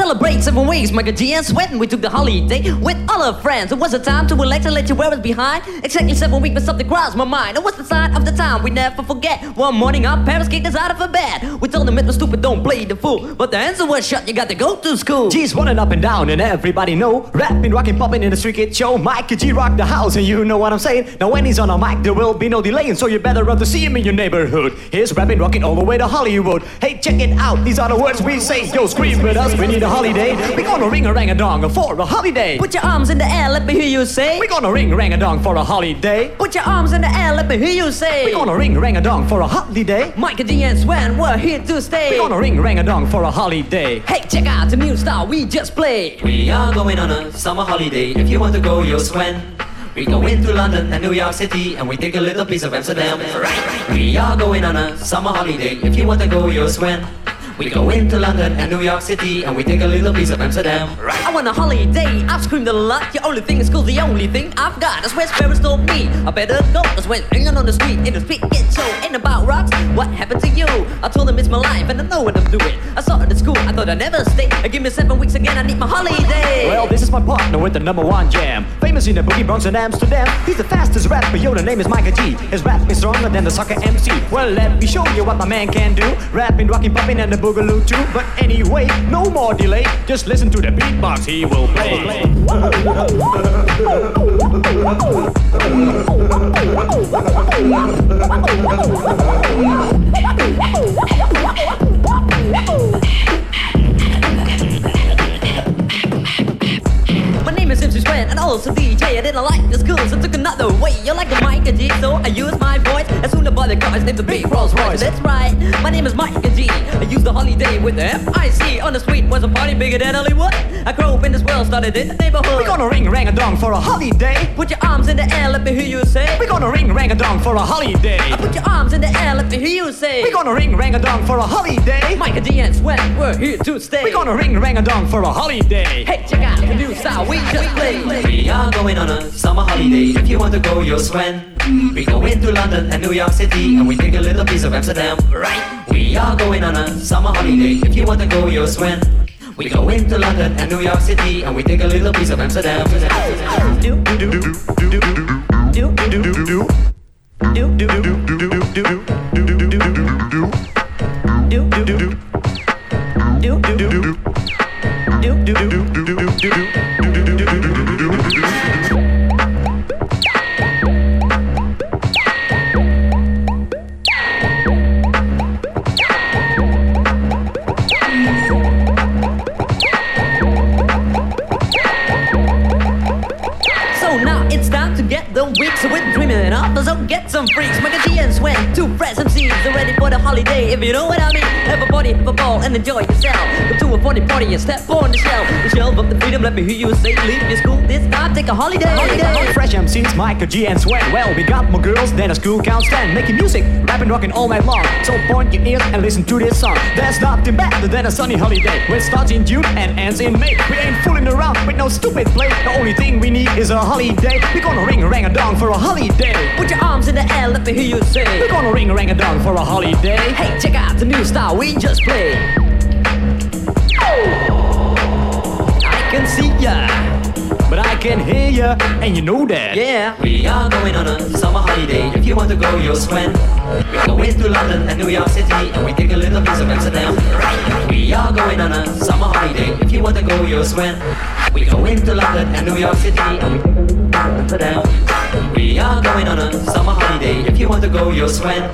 Celebrate 7 weeks, Miker G and Sven. We took the holiday with all our friends. It was a time to relax and let you wear us behind. Exactly 7 weeks, but something crossed my mind. It was the sign of the time we never forget. One morning our parents kicked us out of our bed. We told them it was stupid, don't play the fool. But the answer was shut, you got to go to school. G's running up and down and everybody know. Rapping, rocking, popping in the street kid show. Miker G rocked the house and you know what I'm saying. Now when he's on a mic there will be no delaying, so you better run to see him in your neighborhood. He's rapping, rocking all the way to Hollywood. Hey, check it out, these are the words we say. Yo, scream with us, we need a holiday. We're gonna ring a rang a dong for a holiday. Put your arms in the air, let me hear you say. We're gonna ring rang a dong for a holiday. Put your arms in the air, let me hear you say. We're gonna ring rang a dong for a holiday. Miker D and Sven were here to stay. We're gonna ring rang a dong for a holiday. Hey, check out the new style we just played. We are going on a summer holiday. If you want to go, yo Sven. We go into London and New York City, and we take a little piece of Amsterdam. Right. We are going on a summer holiday. If you want to go, yo Sven. We go into London and New York City, and we take a little piece of Amsterdam. Right. I want a holiday, I've screamed a lot. The only thing is cool, the only thing I've got. That's where parents told me I better go. That's when hanging on the street, in the street get so. Ain't about rocks, what happened to you? I told them it's my life and I know what I'm doing. I saw it at school, I thought I'd never stay. Give me 7 weeks again, I need my holiday. Well, this is my partner with the #1 jam. Famous in the boogie Bronx and Amsterdam. He's the fastest rapper, yo, the name is Miker G. His rap is stronger than the soccer MC. Well, let me show you what my man can do. Rapping, rocking, popping, and the Boogaloo too. But anyway, no more delay. Just listen to the beatbox he will play. My name is MC Sven and also DJ. I didn't like the school, so I took another way. You like the Miker G, so I use my voice. As soon as I bought the car, it's named the Big Rolls Royce. That's right, my name is Miker G. I used the holiday with the F.I.C. On the street was a party bigger than Hollywood. I grew up in this world, started in the neighborhood. We're gonna ring rang-a-dong for a holiday. Put your arms in the air, let me hear you say. We're gonna ring rang-a-dong for a holiday. I put your arms in the air, let me hear you say. We're gonna ring rang-a-dong for a holiday. Miker G and Sven were here to stay. We're gonna ring rang-a-dong for a holiday. Hey, check out the new style we just played. We are going on a summer holiday. If you want to go, yo Sven. We go into London and New York City, and we take a little piece of Amsterdam. Right. We are going on a summer holiday. If you want to go, yo Sven. We go into London and New York City, and we take a little piece of Amsterdam. So get some freaks, Miker G and Sven, two fresh MCs, they're ready for the holiday, if you know what I mean. Everybody have a ball and enjoy yourself. Come to a funny party and step on the shelf. The shelf of the freedom, let me hear you say. Leave your school this time, take a holiday. Fresh MCs, Miker G and Sven. Well, we got more girls than a school count stand. Making music, rapping, rocking all night long. So point your ears and listen to this song. There's nothing better than a sunny holiday. It starts in June and ends in May. We ain't fooling around with no stupid play. The only thing we need is a holiday. We're gonna ring rang-a-dong for a holiday. Put your arms in the air, let me hear you say. We're gonna ring rang-a-dong for a holiday. Hey, check out the new style we just played. I can see ya, but I can hear ya, and you know that. Yeah. We are going on a summer holiday. If you want to go, yo Sven. We go into London and New York City, and we take a little piece of Amsterdam. Right. We are going on a summer holiday. If you want to go, yo Sven. We go into London and New York City, and we take a little piece of Amsterdam. We are going on a summer holiday. If you want to go, yo Sven.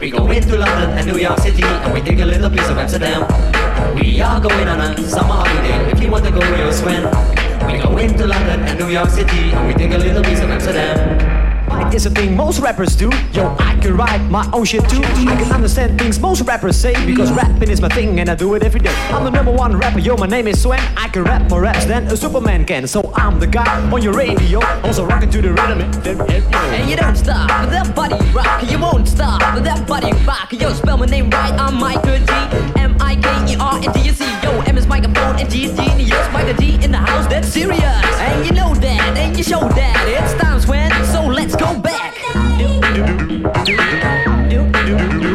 We go into London and New York City, and we take a little piece of Amsterdam. We are going on a summer holiday. If you want to go, yo Sven. We go into London and New York City, and we take a little piece of Amsterdam. It's a thing most rappers do. Yo, I can write my own shit too. I can understand things most rappers say, because rapping is my thing and I do it every day. I'm the #1 rapper, yo, my name is Sven. I can rap more raps than a Superman can. So I'm the guy on your radio, also rocking to the rhythm. And you don't stop with that body rock. You won't stop with that body rock. Yo, spell my name right, I'm Miker G. M-I-K-E-R-N-D-U-C. Yo, M is microphone and G is genius. Miker G in the house, that's serious. And you know that, and you show that. It's time, Sven, so let's go back. Do do do do do do do do.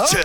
noches.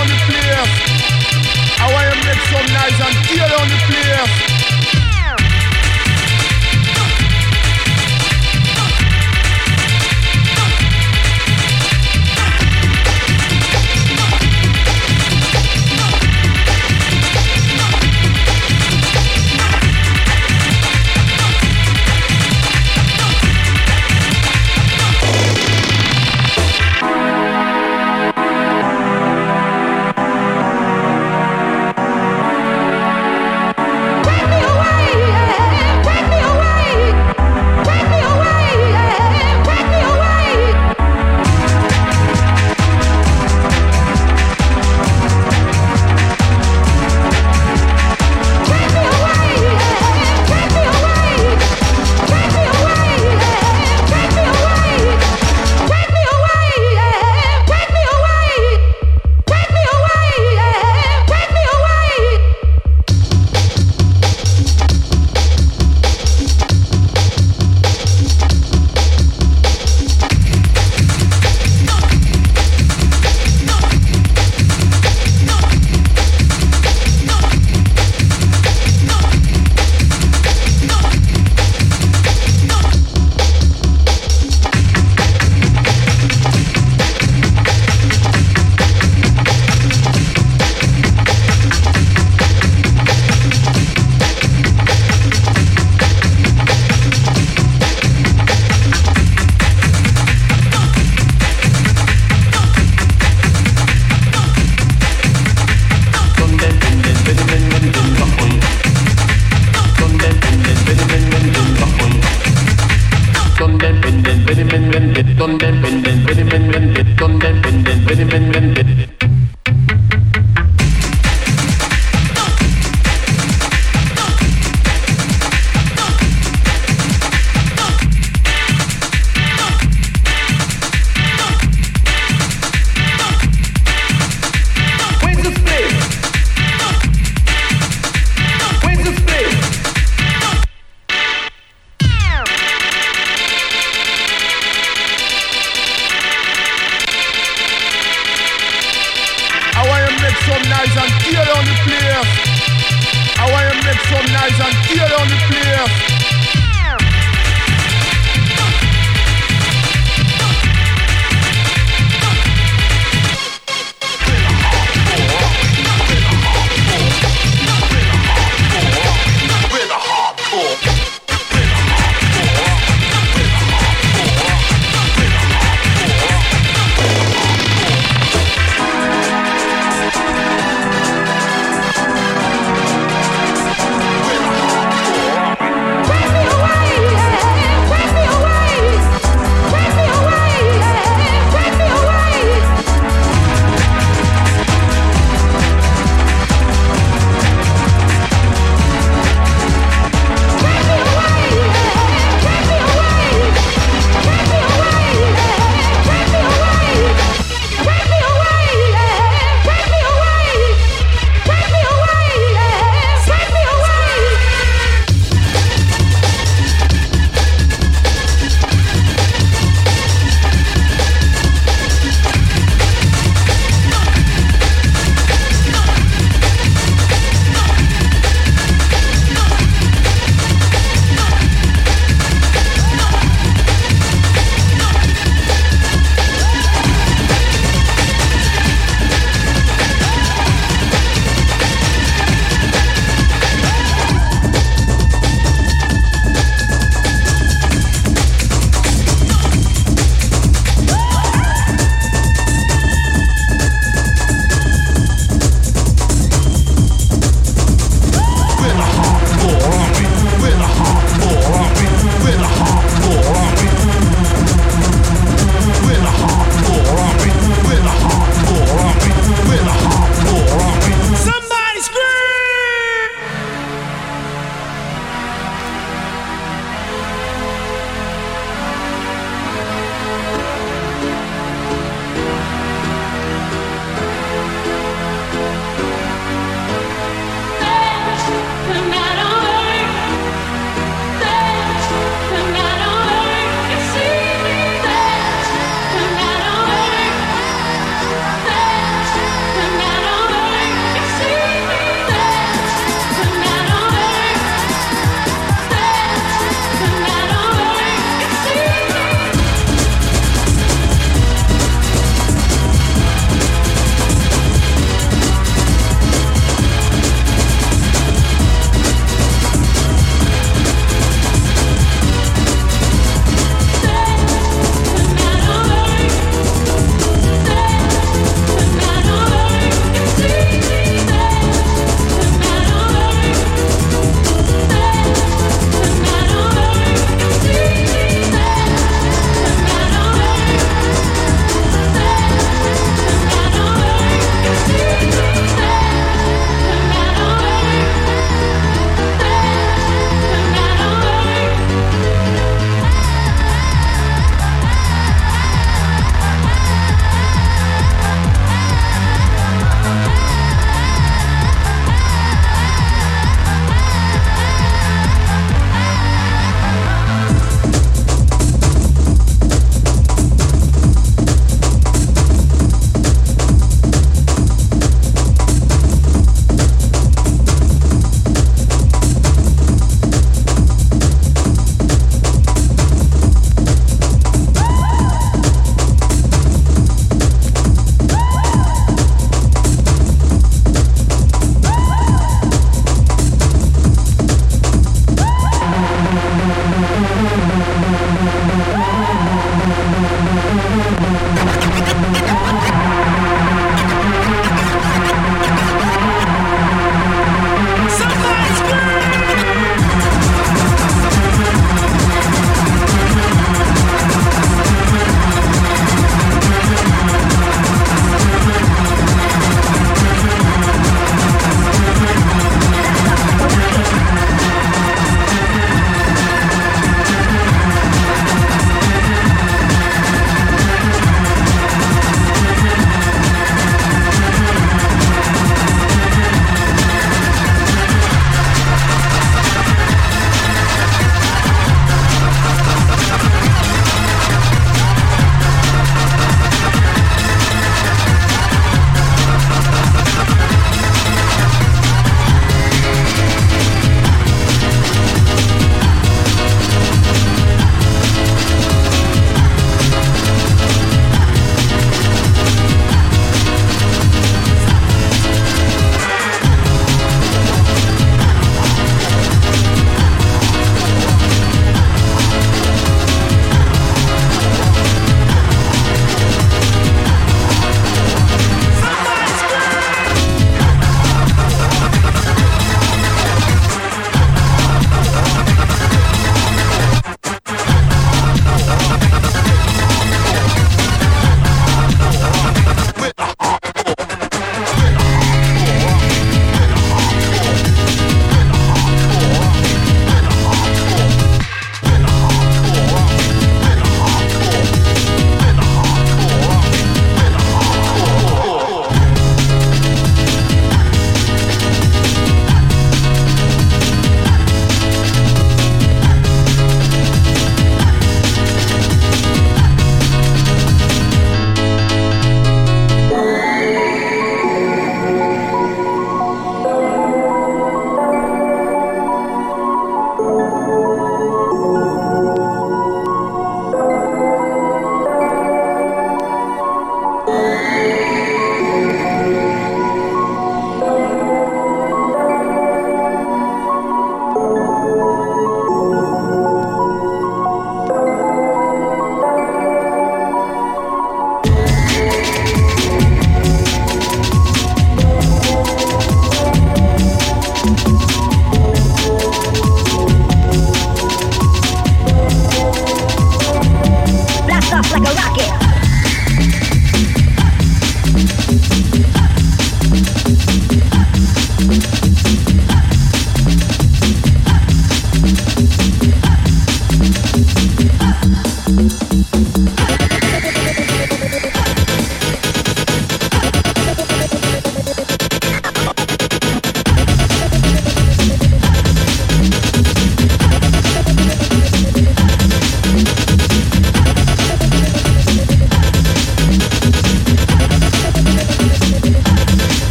down the place. I want to make some noise and tear down the place.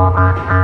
It's a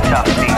tough beat.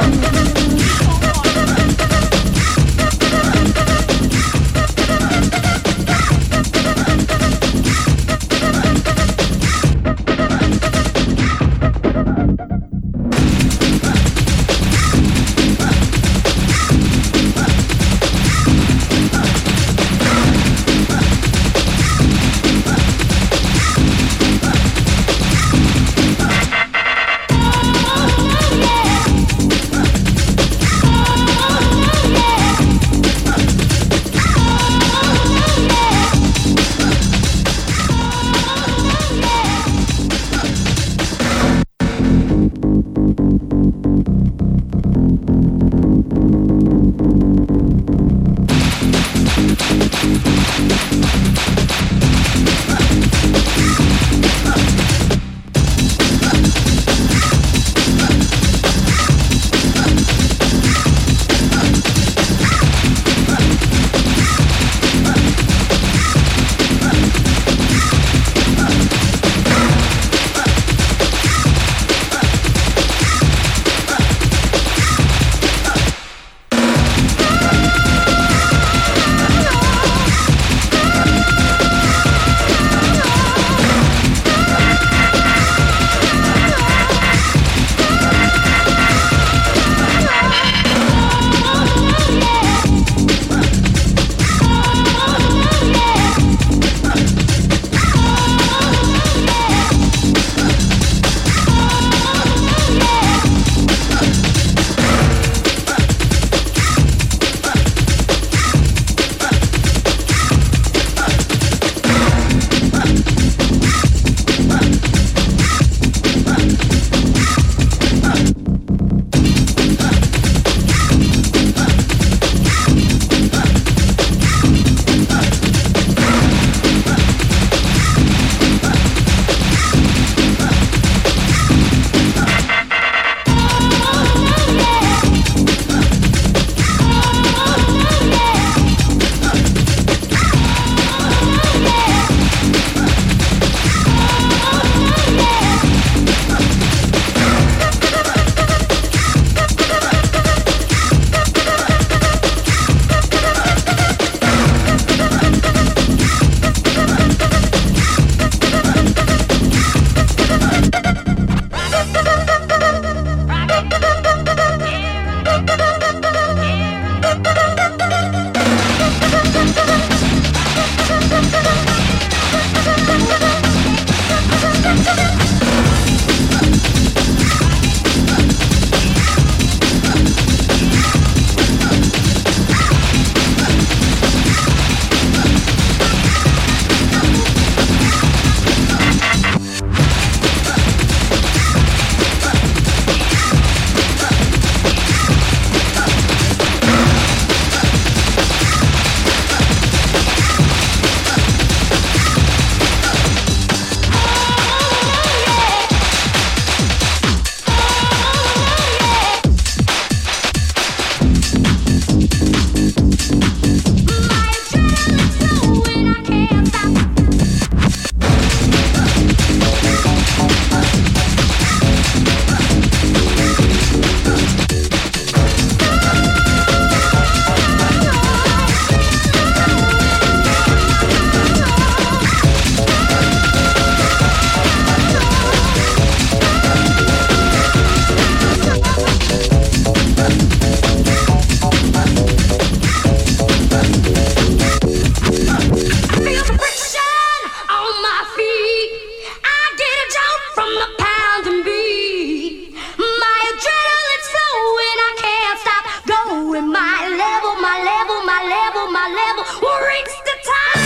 my level. Who reached the top?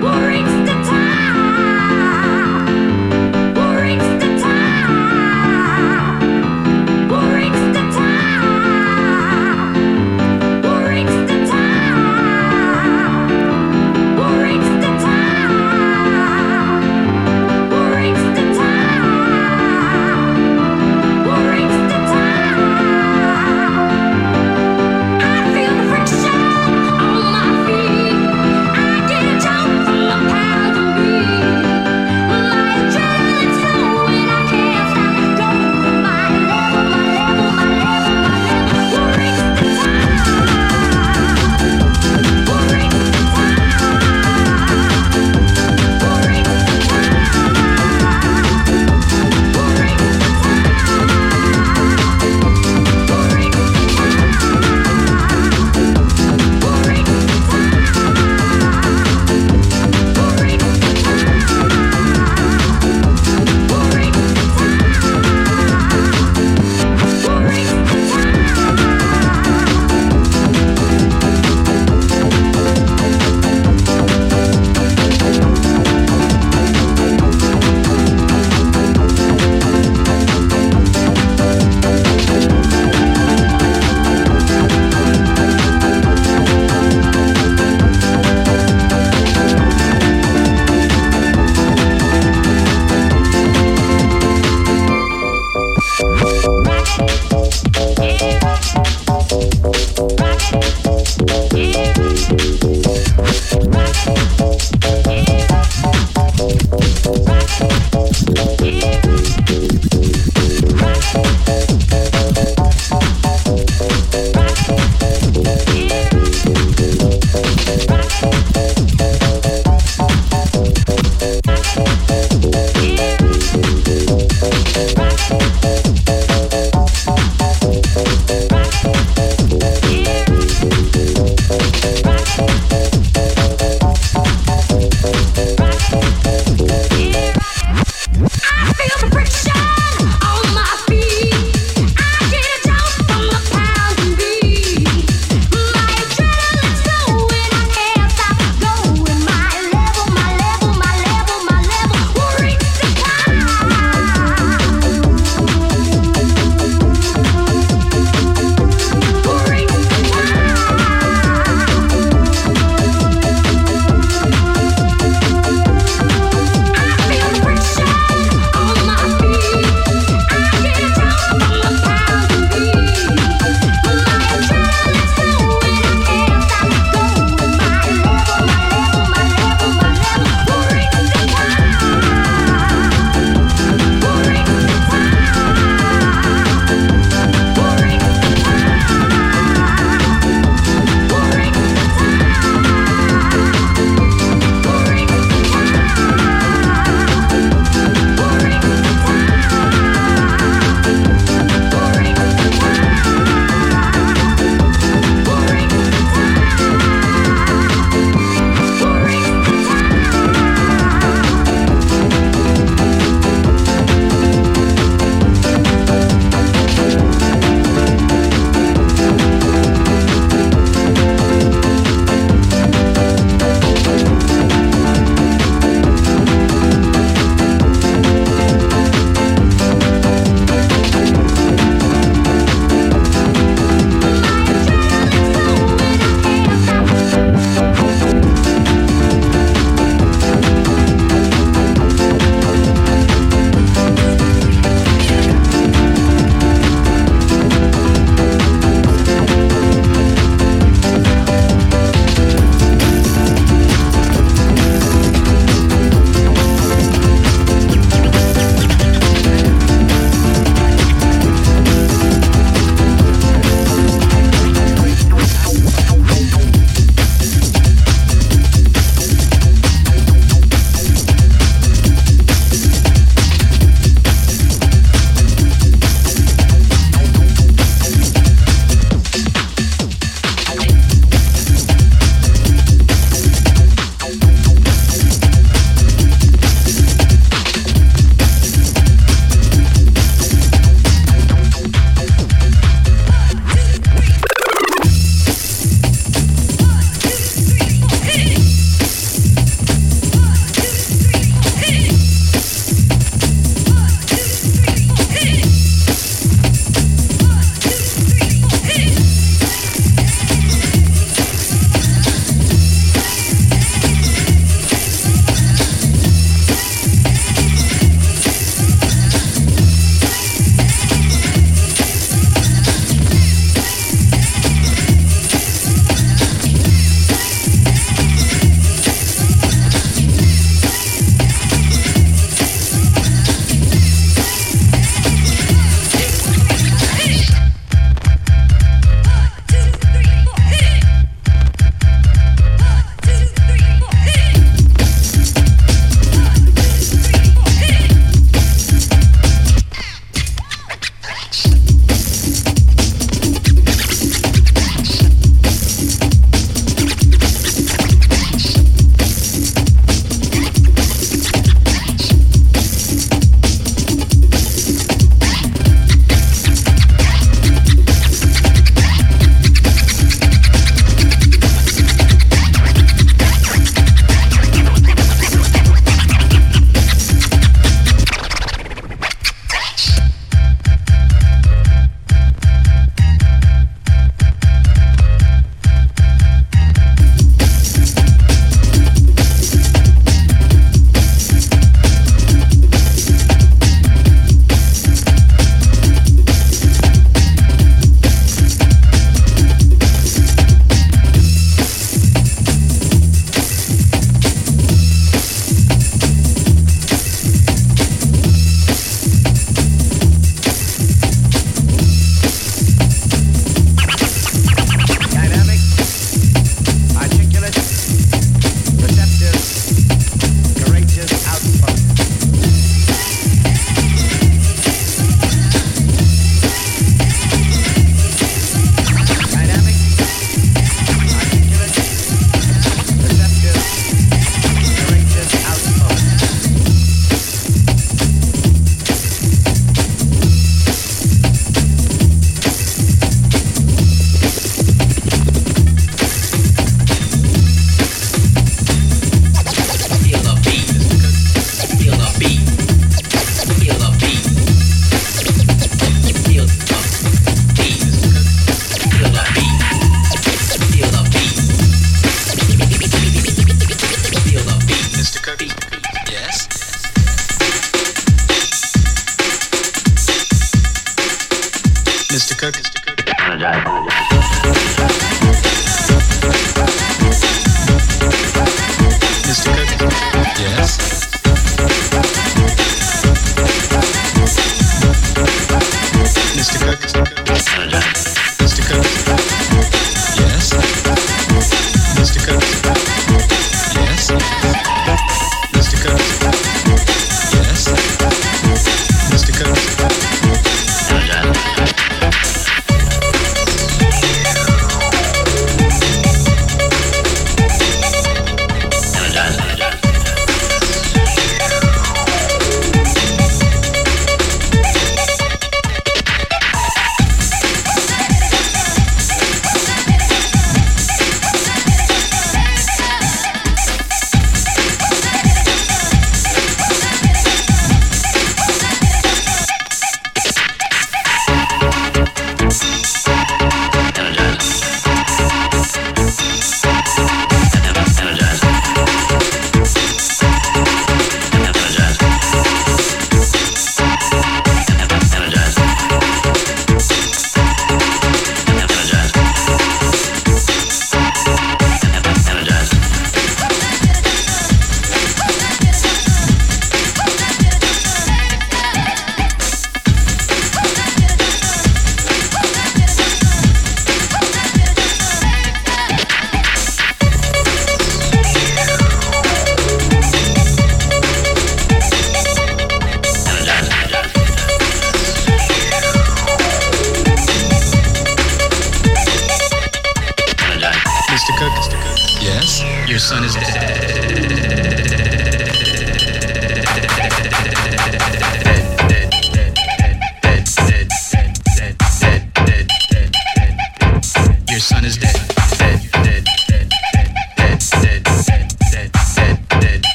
Who reached the top? Who reached the top? Who reached the top? Who reached the top? Who reached the top? Who reached the top? Who reached the top?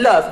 Love,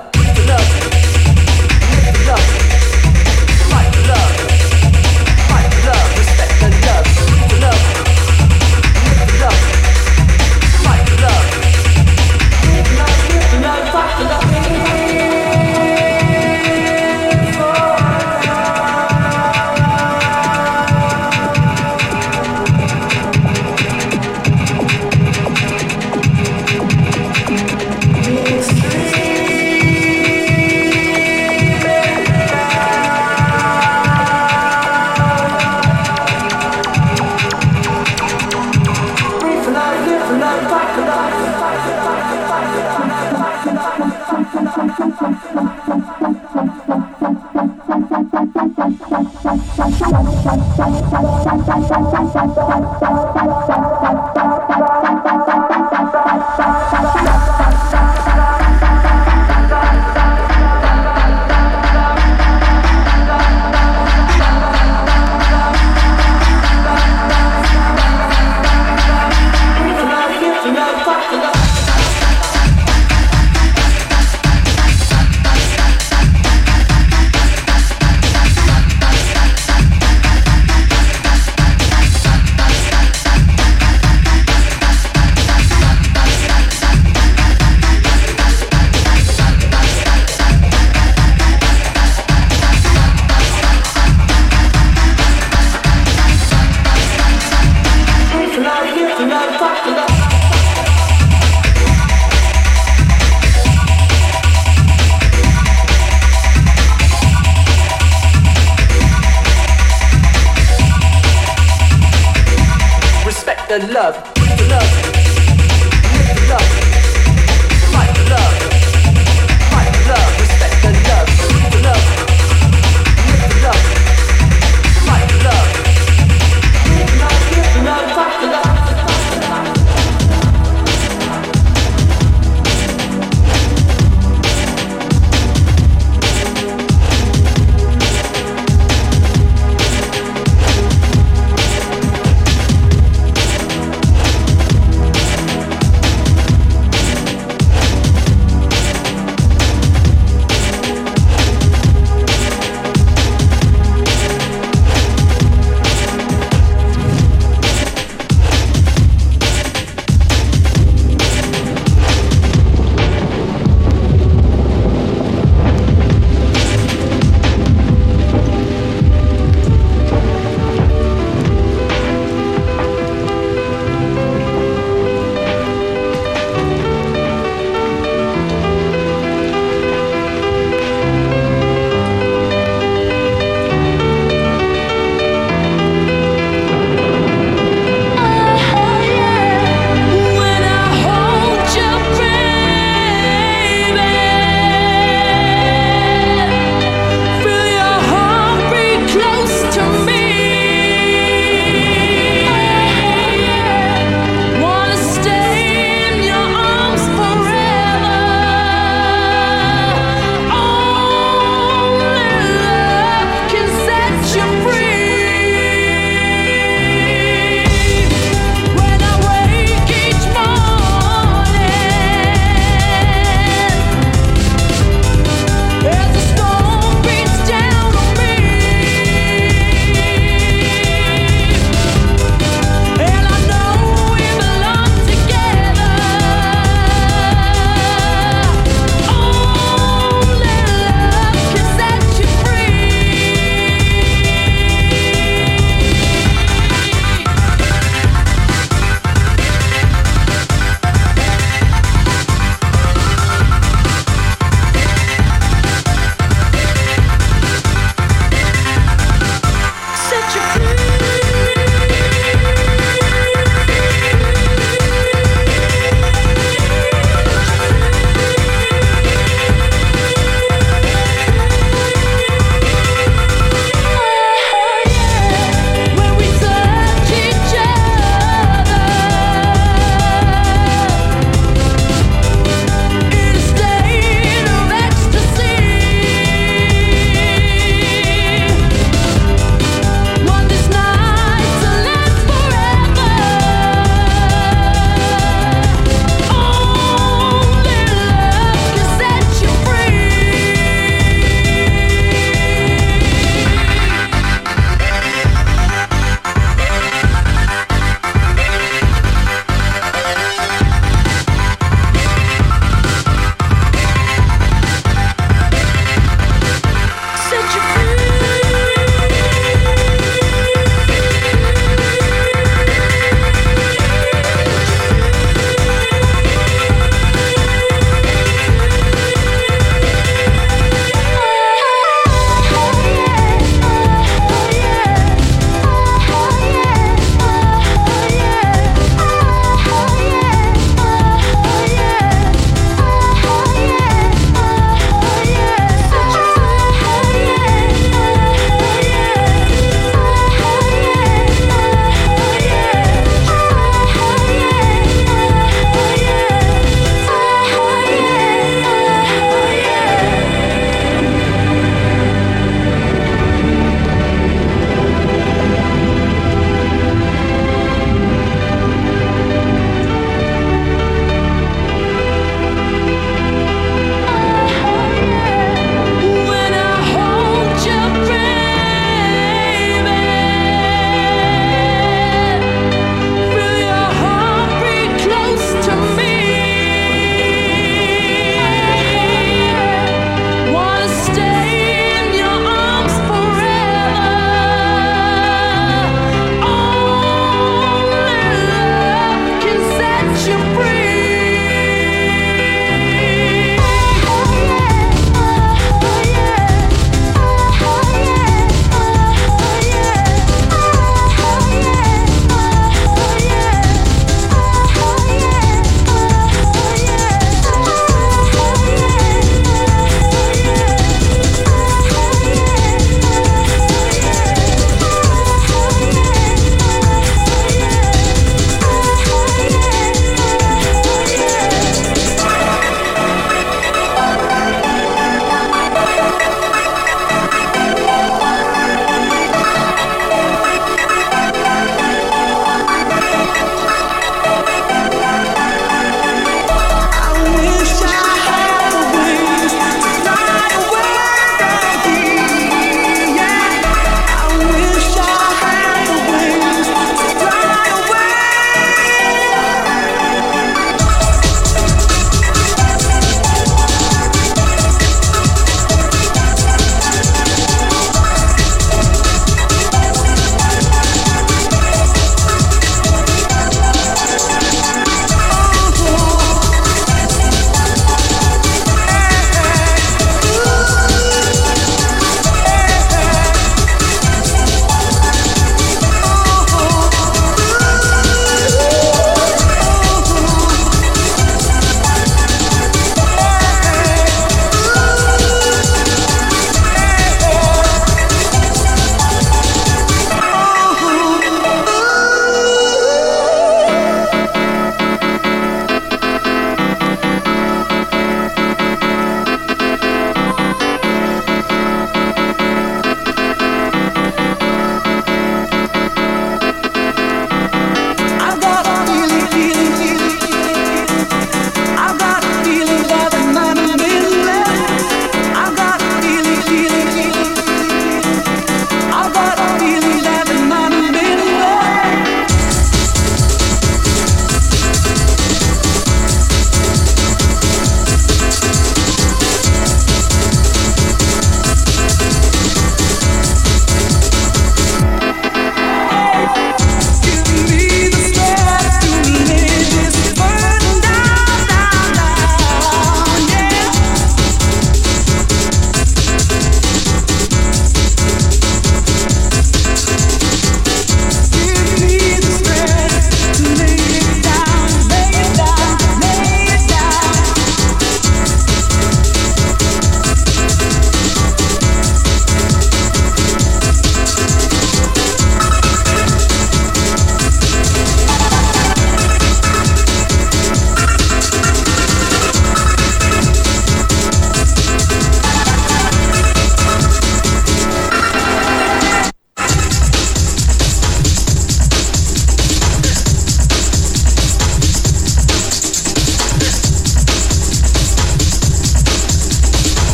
love.